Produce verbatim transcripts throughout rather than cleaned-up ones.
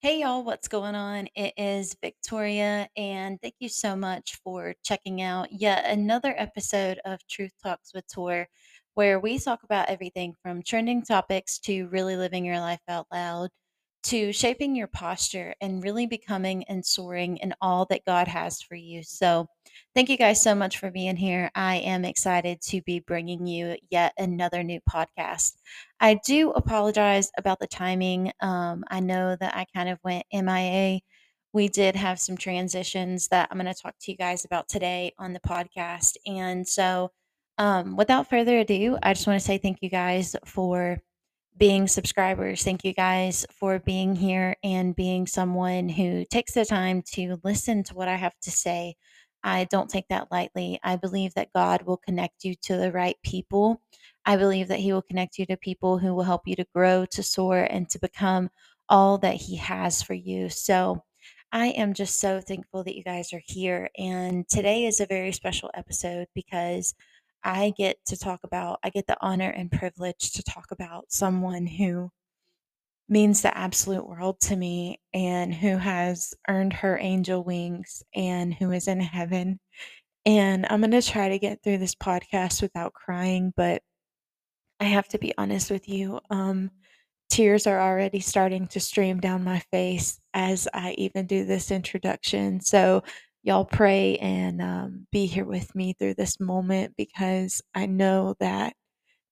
Hey y'all, what's going on? It is Victoria, and thank you so much for checking out yet another episode of Truth Talks with Tor, where we talk about everything from trending topics to really living your life out loud to shaping your posture and really becoming and soaring in all that God has for you. So, thank you guys so much for being here. I am excited to be bringing you yet another new podcast. I do apologize about the timing. Um, I know that I kind of went M I A. We did have some transitions that I'm going to talk to you guys about today on the podcast. And so, um, without further ado, I just want to say thank you guys for being subscribers. Thank you guys for being here and being someone who takes the time to listen to what I have to say. I don't take that lightly. I believe that God will connect you to the right people. I believe that He will connect you to people who will help you to grow, to soar, and to become all that He has for you. So I am just so thankful that you guys are here. And today is a very special episode because I get to talk about, I get the honor and privilege to talk about someone who means the absolute world to me and who has earned her angel wings and who is in heaven. And I'm going to try to get through this podcast without crying, but I have to be honest with you. Um, tears are already starting to stream down my face as I even do this introduction. So, y'all pray and um, be here with me through this moment because I know that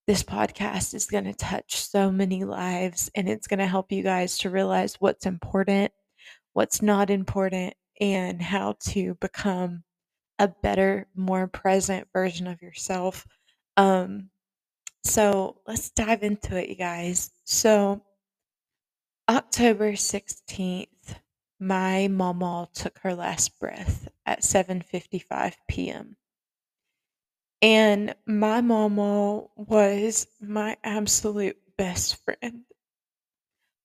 this podcast is going to touch so many lives and it's going to help you guys to realize what's important, what's not important, and how to become a better, more present version of yourself. Um, So let's dive into it, you guys. So October sixteenth, my mama took her last breath at seven fifty-five p.m. And my mama was my absolute best friend.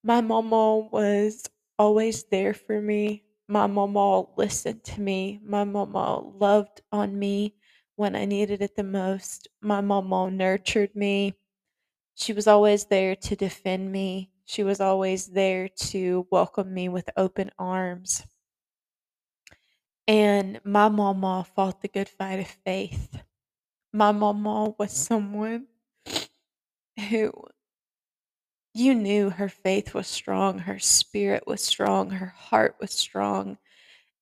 My mama was always there for me. My mama listened to me. My mama loved on me when I needed it the most. My mama nurtured me. She was always there to defend me. She was always there to welcome me with open arms. And my mama fought the good fight of faith. My mama was someone who you knew her faith was strong, her spirit was strong, her heart was strong,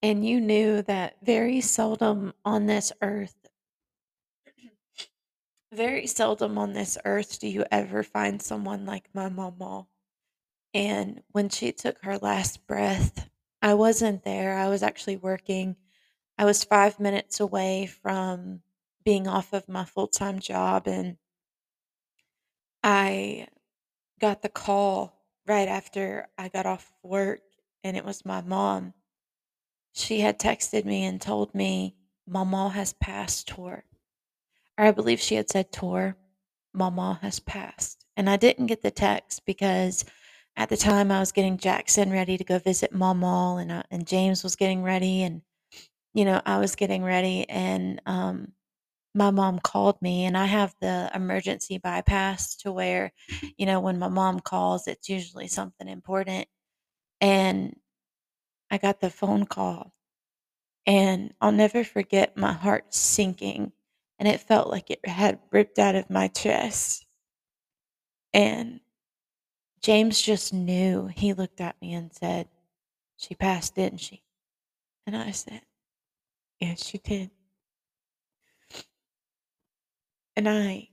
and you knew that very seldom on this earth Very seldom on this earth do you ever find someone like my mama. And when she took her last breath, I wasn't there. I was actually working. I was five minutes away from being off of my full-time job. And I got the call right after I got off work, and it was my mom. She had texted me and told me, "Mama has passed, her." I believe she had said, "Tor, Mama has passed." And I didn't get the text because at the time I was getting Jackson ready to go visit Mama, and I, and James was getting ready, and you know I was getting ready, and um, my mom called me, and I have the emergency bypass to where, you know, when my mom calls, it's usually something important, and I got the phone call, and I'll never forget my heart sinking. And it felt like it had ripped out of my chest. And James just knew. He looked at me and said, "She passed, didn't she?" And I said, "Yes, she did." And I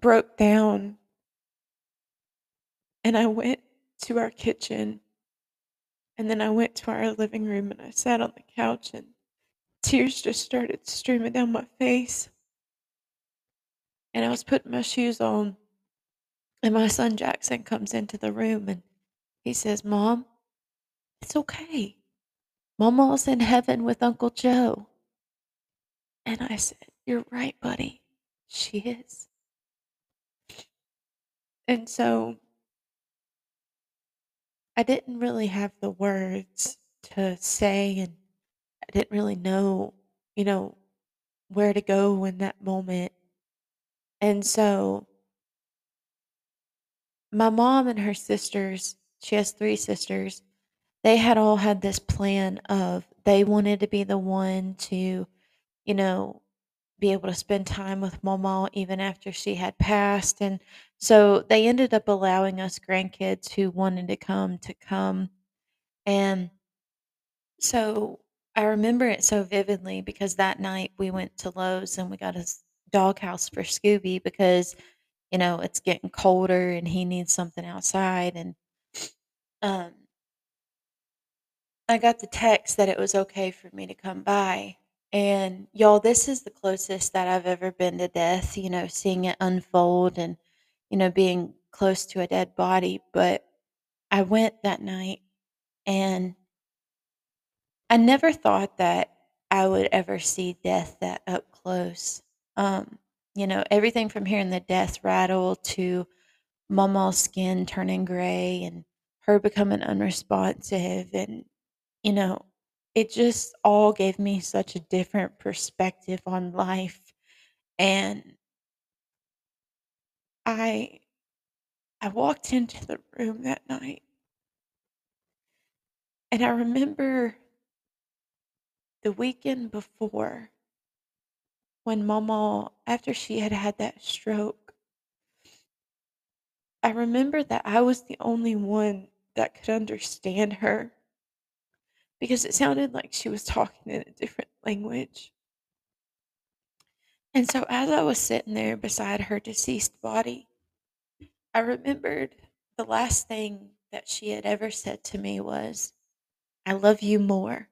broke down. And I went to our kitchen. And then I went to our living room. And I sat on the couch. And tears just started streaming down my face. And I was putting my shoes on, and my son Jackson comes into the room, and he says, "Mom, it's okay. Mama's in heaven with Uncle Joe." And I said, "You're right, buddy. She is." And so I didn't really have the words to say, and I didn't really know, you know, where to go in that moment. And so my mom and her sisters, she has three sisters, they had all had this plan of they wanted to be the one to, you know, be able to spend time with Mama even after she had passed. And so they ended up allowing us grandkids who wanted to come to come. And so I remember it so vividly because that night we went to Lowe's and we got a s- doghouse for Scooby because, you know, it's getting colder and he needs something outside. And um, I got the text that it was okay for me to come by. And y'all, this is the closest that I've ever been to death, you know, seeing it unfold and, you know, being close to a dead body. But I went that night and I never thought that I would ever see death that up close. Um, you know, everything from hearing the death rattle to Mama's skin turning gray and her becoming unresponsive, and you know, it just all gave me such a different perspective on life. And I I walked into the room that night and I remember the weekend before when Mama, after she had had that stroke, I remember that I was the only one that could understand her because it sounded like she was talking in a different language. And so as I was sitting there beside her deceased body, I remembered the last thing that she had ever said to me was, "I love you more.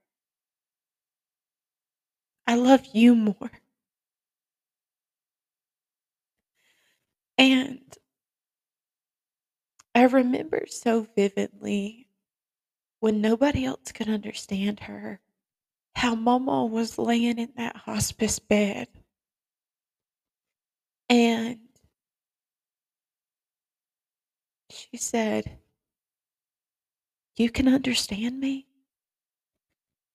I love you more." And I remember so vividly when nobody else could understand her, how Mama was laying in that hospice bed. And she said, "You can understand me?"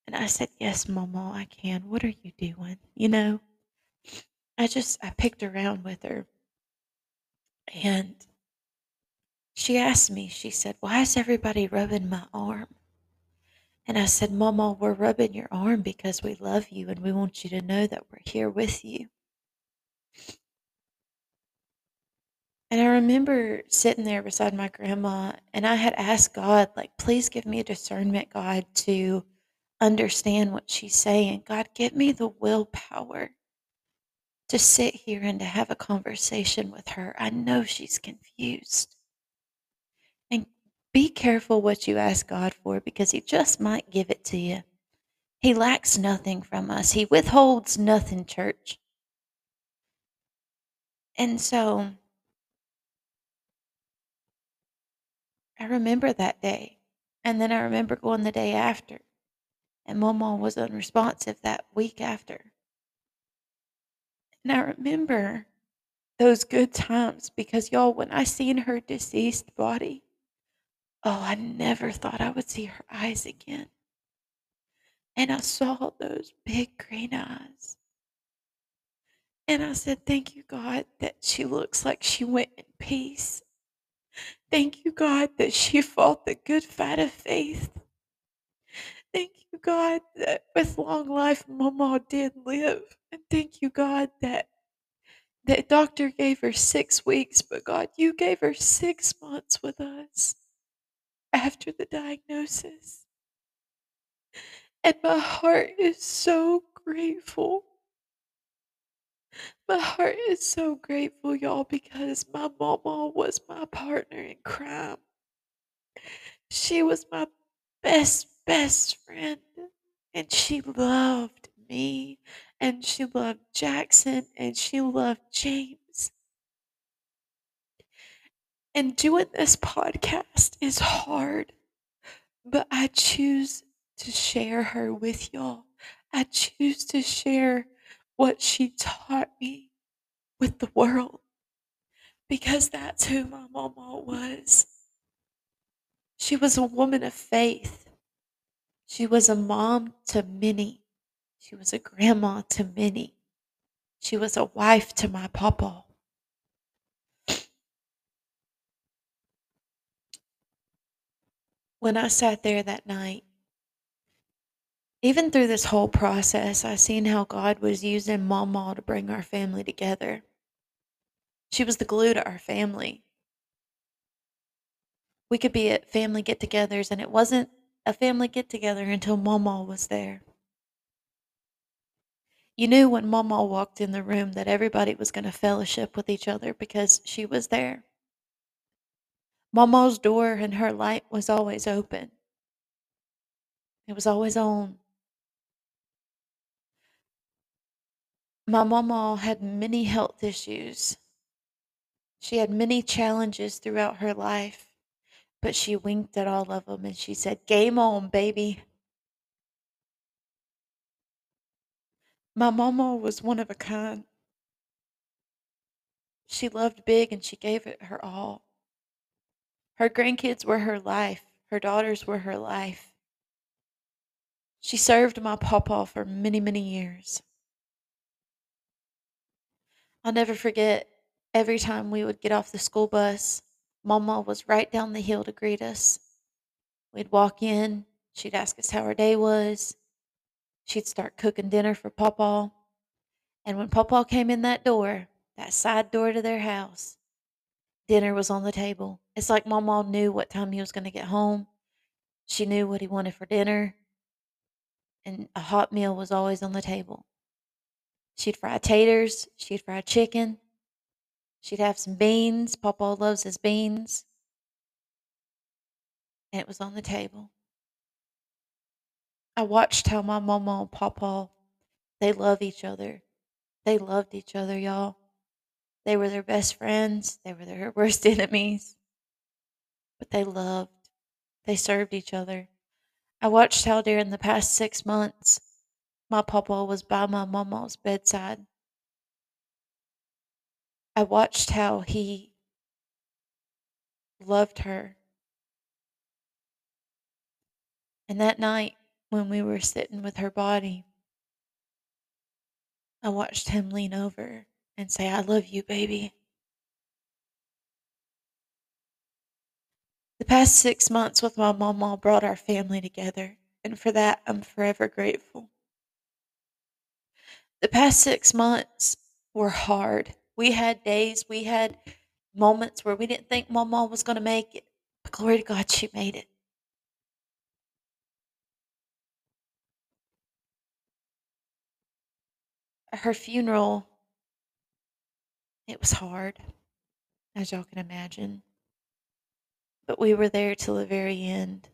And I said, "Yes, Mama, I can. What are you doing?" You know, I just, I picked around with her. And she asked me, she said, "Why is everybody rubbing my arm?" And I said, "Mama, we're rubbing your arm because we love you and we want you to know that we're here with you." And I remember sitting there beside my grandma, and I had asked God, like, "Please give me discernment, God, to understand what she's saying. God, give me the willpower to sit here and to have a conversation with her. I know she's confused. And be careful what you ask God for because He just might give it to you. He lacks nothing from us, He withholds nothing, church." And so I remember that day. And then I remember going the day after, and Mama was unresponsive that week after. And I remember those good times because, y'all, when I seen her deceased body, oh, I never thought I would see her eyes again. And I saw those big green eyes. And I said, "Thank you, God, that she looks like she went in peace. Thank you, God, that she fought the good fight of faith. Thank you, God, that with long life, Mama did live. And thank you, God, that that doctor gave her six weeks, but God, you gave her six months with us after the diagnosis. And my heart is so grateful. My heart is so grateful, y'all, because my Mama was my partner in crime. She was my best, best friend. And she loved me. And she loved Jackson. And she loved James." And doing this podcast is hard, but I choose to share her with y'all. I choose to share what she taught me with the world because that's who my Mama was. She was a woman of faith. She was a mom to many. She was a grandma to many. She was a wife to my papa. when I sat there that night, even through this whole process, I seen how God was using Mama to bring our family together. She was the glue to our family. We could be at family get-togethers, and it wasn't a family get-together until Mama was there. You knew when Mama walked in the room that everybody was going to fellowship with each other because she was there. Mama's door and her light was always open. It was always on. My Mama had many health issues. She had many challenges throughout her life, but she winked at all of them and she said, "Game on, baby." My Mama was one of a kind. She loved big and she gave it her all. Her grandkids were her life. Her daughters were her life. She served my pawpaw for many, many years. I'll never forget, every time we would get off the school bus, Mama was right down the hill to greet us. We'd walk in. She'd ask us how our day was. She'd start cooking dinner for Pawpaw. And when Pawpaw came in that door, that side door to their house, dinner was on the table. It's like Mama knew what time he was going to get home. She knew what he wanted for dinner. And a hot meal was always on the table. She'd fry taters. She'd fry chicken. She'd have some beans. Pawpaw loves his beans. And it was on the table. I watched how my Mama and Pawpaw, they love each other. They loved each other, y'all. They were their best friends. They were their worst enemies. But they loved. They served each other. I watched how during the past six months, my Pawpaw was by my Mama's bedside. I watched how he loved her. And that night, when we were sitting with her body, I watched him lean over and say, "I love you, baby." The past six months with my Mama brought our family together, and for that, I'm forever grateful. The past six months were hard. We had days, we had moments where we didn't think Mama was going to make it, but glory to God, she made it. Her funeral, it was hard, as y'all can imagine. But we were there till the very end.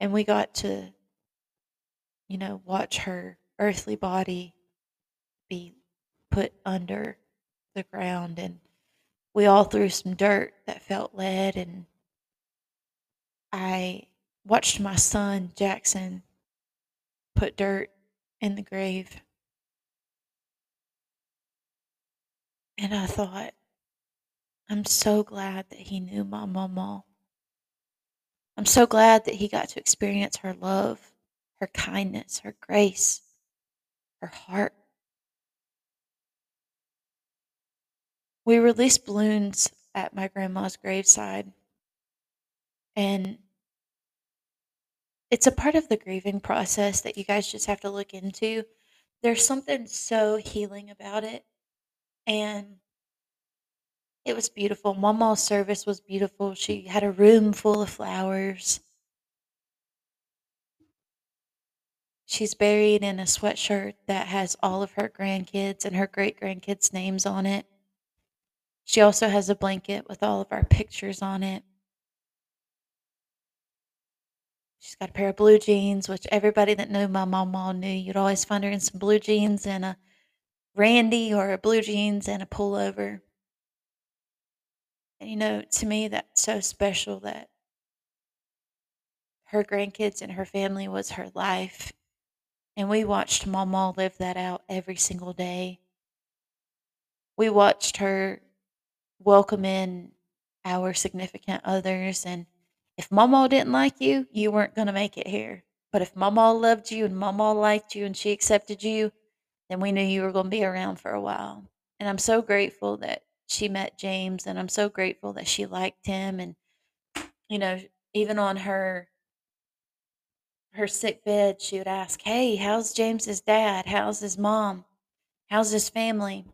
And we got to, you know, watch her earthly body be put under the ground. And we all threw some dirt that felt lead. And I watched my son, Jackson, put dirt in the grave. And I thought, I'm so glad that he knew my Mama. I'm so glad that he got to experience her love, her kindness, her grace, her heart. We released balloons at my grandma's graveside. And it's a part of the grieving process that you guys just have to look into. There's something so healing about it. And it was beautiful. Mama's service was beautiful. She had a room full of flowers. She's buried in a sweatshirt that has all of her grandkids and her great-grandkids' names on it. She also has a blanket with all of our pictures on it. She's got a pair of blue jeans, which everybody that knew my Mama knew. You'd always find her in some blue jeans and a randy or a blue jeans and a pullover. And, you know, to me, that's so special that her grandkids and her family was her life. And we watched Mama live that out every single day. We watched her welcome in our significant others. And if Mama didn't like you, you weren't going to make it here. But if Mama loved you and Mama liked you and she accepted you, then we knew you were going to be around for a while. And I'm so grateful that she met James, and I'm so grateful that she liked him. And, you know, Even on her her sick bed, she would ask, "Hey, how's James's dad? How's his mom? How's his family?"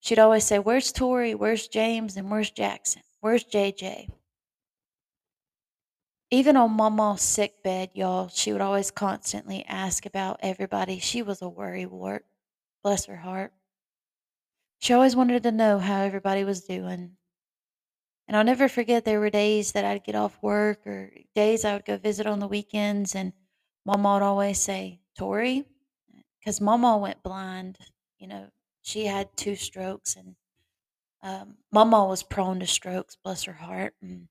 She'd always say, "Where's Tori? Where's James? And where's Jackson? Where's J J?" Even on Mama's sick bed, y'all, she would always constantly ask about everybody. She was a worry wart. Bless her heart. She always wanted to know how everybody was doing. And I'll never forget, there were days that I'd get off work or days I would go visit on the weekends, and Mama would always say, "Tori," because Mama went blind. You know, she had two strokes, and um, Mama was prone to strokes, bless her heart. And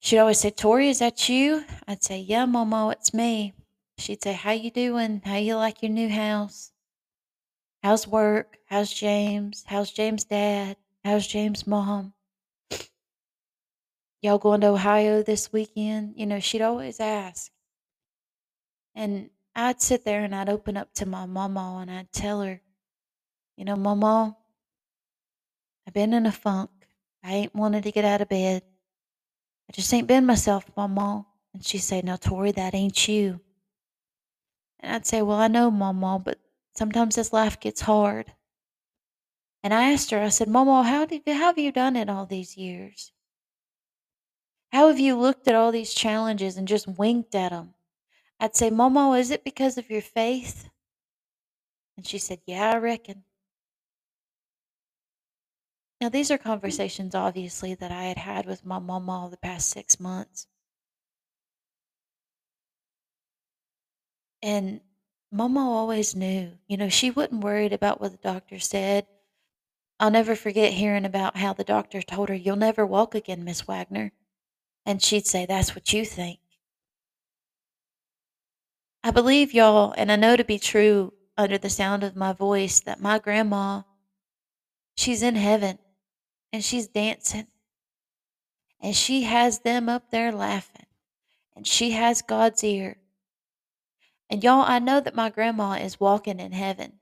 she'd always say, "Tori, is that you?" I'd say, "Yeah, Mama, it's me." She'd say, "How you doing? How you like your new house? How's work? How's James? How's James' dad? How's James' mom? Y'all going to Ohio this weekend?" You know, she'd always ask. And I'd sit there and I'd open up to my Mama and I'd tell her, "You know, Mama, I've been in a funk. I ain't wanted to get out of bed. I just ain't been myself, Mama." And she'd say, "Now, Tori, that ain't you." And I'd say, "Well, I know, Mama, but sometimes this life gets hard." And I asked her, I said, "Mama, how did how have you done it all these years? How have you looked at all these challenges and just winked at them?" I'd say, "Mama, is it because of your faith?" And she said, "Yeah, I reckon." Now, these are conversations, obviously, that I had had with my Mama the past six months. And Mama always knew, you know, she wasn't worried about what the doctor said. I'll never forget hearing about how the doctor told her, "You'll never walk again, Miss Wagner." And she'd say, "That's what you think." I believe, y'all, and I know to be true under the sound of my voice, that my grandma, she's in heaven and she's dancing and she has them up there laughing and she has God's ear. And y'all, I know that my grandma is walking in heaven.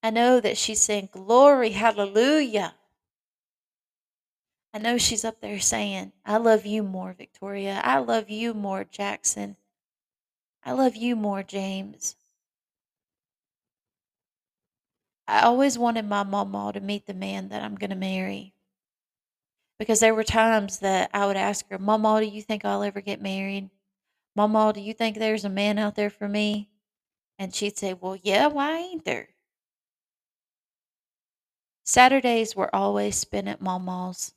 I know that she's saying, "Glory, hallelujah." I know she's up there saying, "I love you more, Victoria. I love you more, Jackson. I love you more, James." I always wanted my Mama to meet the man that I'm going to marry. Because there were times that I would ask her, "Mama, do you think I'll ever get married? Mama, do you think there's a man out there for me?" And she'd say, "Well, yeah, why ain't there?" Saturdays were always spent at Mama's.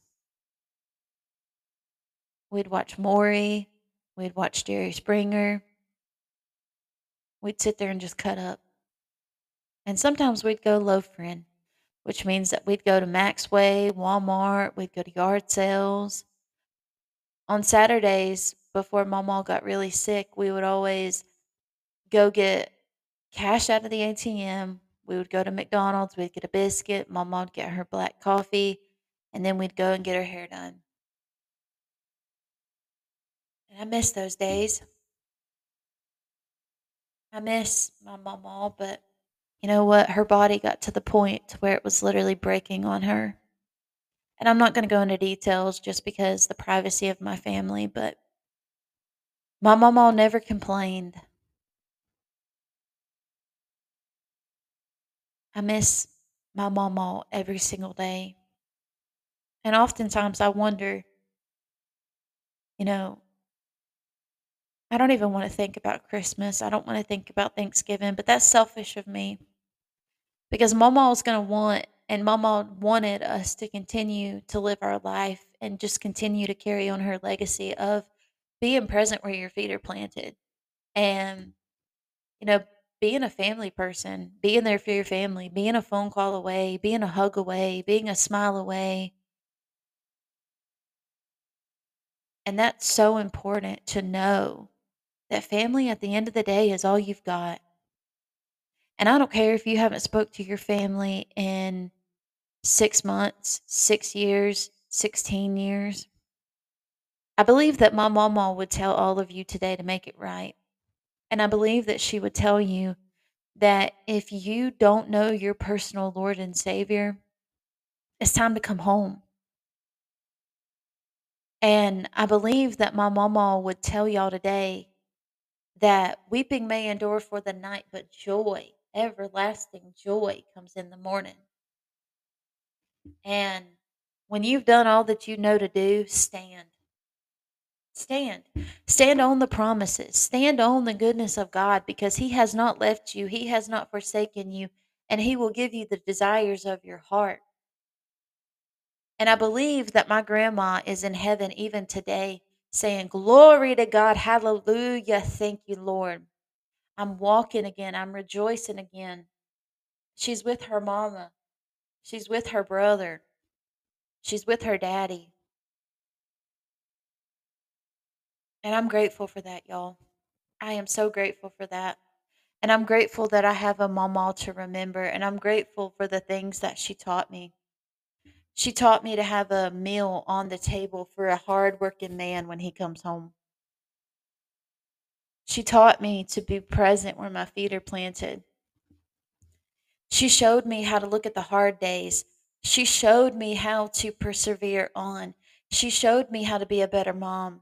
We'd watch Maury. We'd watch Jerry Springer. We'd sit there and just cut up. And sometimes we'd go loafering, which means that we'd go to Maxway, Walmart. We'd go to yard sales. On Saturdays, before Mama got really sick, we would always go get cash out of the A T M. We would go to McDonald's, we'd get a biscuit, Mama would get her black coffee, and then we'd go and get her hair done. And I miss those days. I miss my Mama, but you know what? Her body got to the point where it was literally breaking on her. And I'm not going to go into details just because the privacy of my family, but my Mama never complained. I miss my Mama every single day. And oftentimes I wonder, you know, I don't even want to think about Christmas. I don't want to think about Thanksgiving, but that's selfish of me. Because Mama was going to want, and Mama wanted us to continue to live our life and just continue to carry on her legacy of being present where your feet are planted. And, you know, being a family person, being there for your family, being a phone call away, being a hug away, being a smile away. And that's so important to know that family at the end of the day is all you've got. And I don't care if you haven't spoke to your family in six months, six years, sixteen years. I believe that my Mama would tell all of you today to make it right. And I believe that she would tell you that if you don't know your personal Lord and Savior, it's time to come home. And I believe that my mama would tell y'all today that weeping may endure for the night, but joy, everlasting joy, comes in the morning. And when you've done all that you know to do, stand. Stand. Stand on the promises. Stand on the goodness of God, because He has not left you. He has not forsaken you. And He will give you the desires of your heart. And I believe that my grandma is in heaven even today saying, "Glory to God. Hallelujah. Thank you, Lord. I'm walking again. I'm rejoicing again." She's with her mama. She's with her brother. She's with her daddy. And I'm grateful for that, y'all. I am so grateful for that. And I'm grateful that I have a mama to remember. And I'm grateful for the things that she taught me. She taught me to have a meal on the table for a hard-working man when he comes home. She taught me to be present where my feet are planted. She showed me how to look at the hard days. She showed me how to persevere on. She showed me how to be a better mom.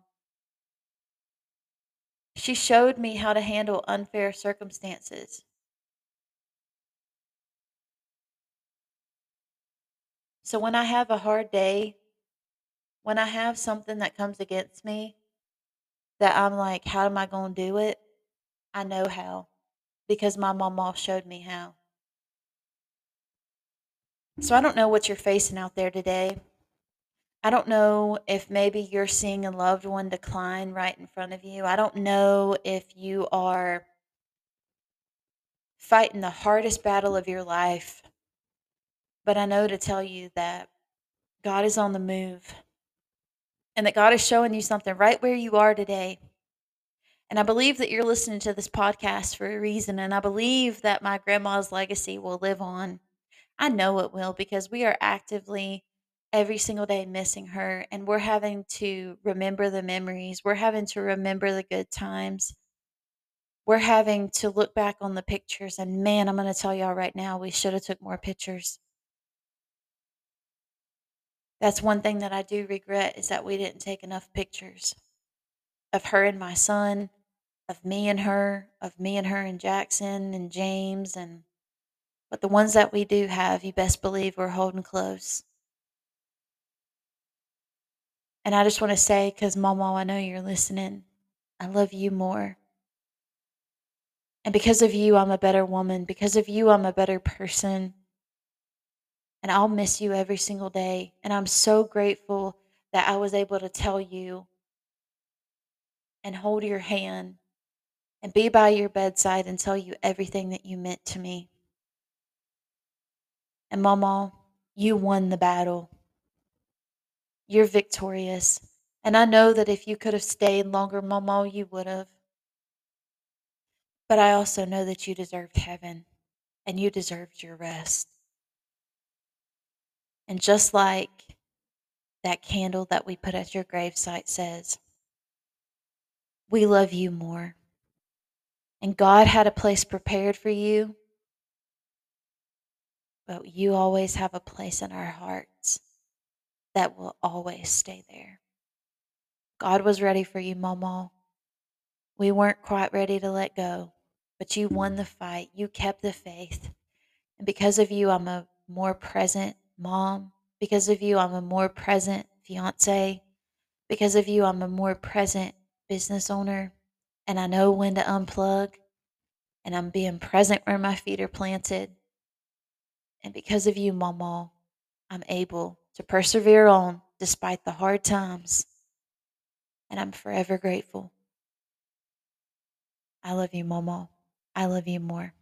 She showed me how to handle unfair circumstances. So when I have a hard day, when I have something that comes against me, that I'm like, how am I going to do it? I know how, because my mama showed me how. So I don't know what you're facing out there today. I don't know if maybe you're seeing a loved one decline right in front of you. I don't know if you are fighting the hardest battle of your life. But I know to tell you that God is on the move, and that God is showing you something right where you are today. And I believe that you're listening to this podcast for a reason. And I believe that my grandma's legacy will live on. I know it will, because we are actively every single day missing her, and we're having to remember the memories. We're having to remember the good times. We're having to look back on the pictures, and man, I'm going to tell y'all right now, we should have took more pictures. That's one thing that I do regret, is that we didn't take enough pictures of her and my son, of me and her, of me and her and Jackson and James. And but the ones that we do have, you best believe we're holding close. And I just want to say, because Mama, I know you're listening, I love you more. And because of you, I'm a better woman. Because of you, I'm a better person. And I'll miss you every single day. And I'm so grateful that I was able to tell you and hold your hand and be by your bedside and tell you everything that you meant to me. And Mama, you won the battle. You're victorious. And I know that if you could have stayed longer, Mama, you would have. But I also know that you deserved heaven, and you deserved your rest. And just like that candle that we put at your gravesite says, we love you more. And God had a place prepared for you, but you always have a place in our hearts that will always stay there. God was ready for you, Mama. We weren't quite ready to let go, but you won the fight. You kept the faith. And because of you, I'm a more present mom. Because of you, I'm a more present fiance. Because of you, I'm a more present business owner. And I know when to unplug. And I'm being present where my feet are planted. And because of you, Mama, I'm able to persevere on despite the hard times. And I'm forever grateful. I love you, Mama. I love you more.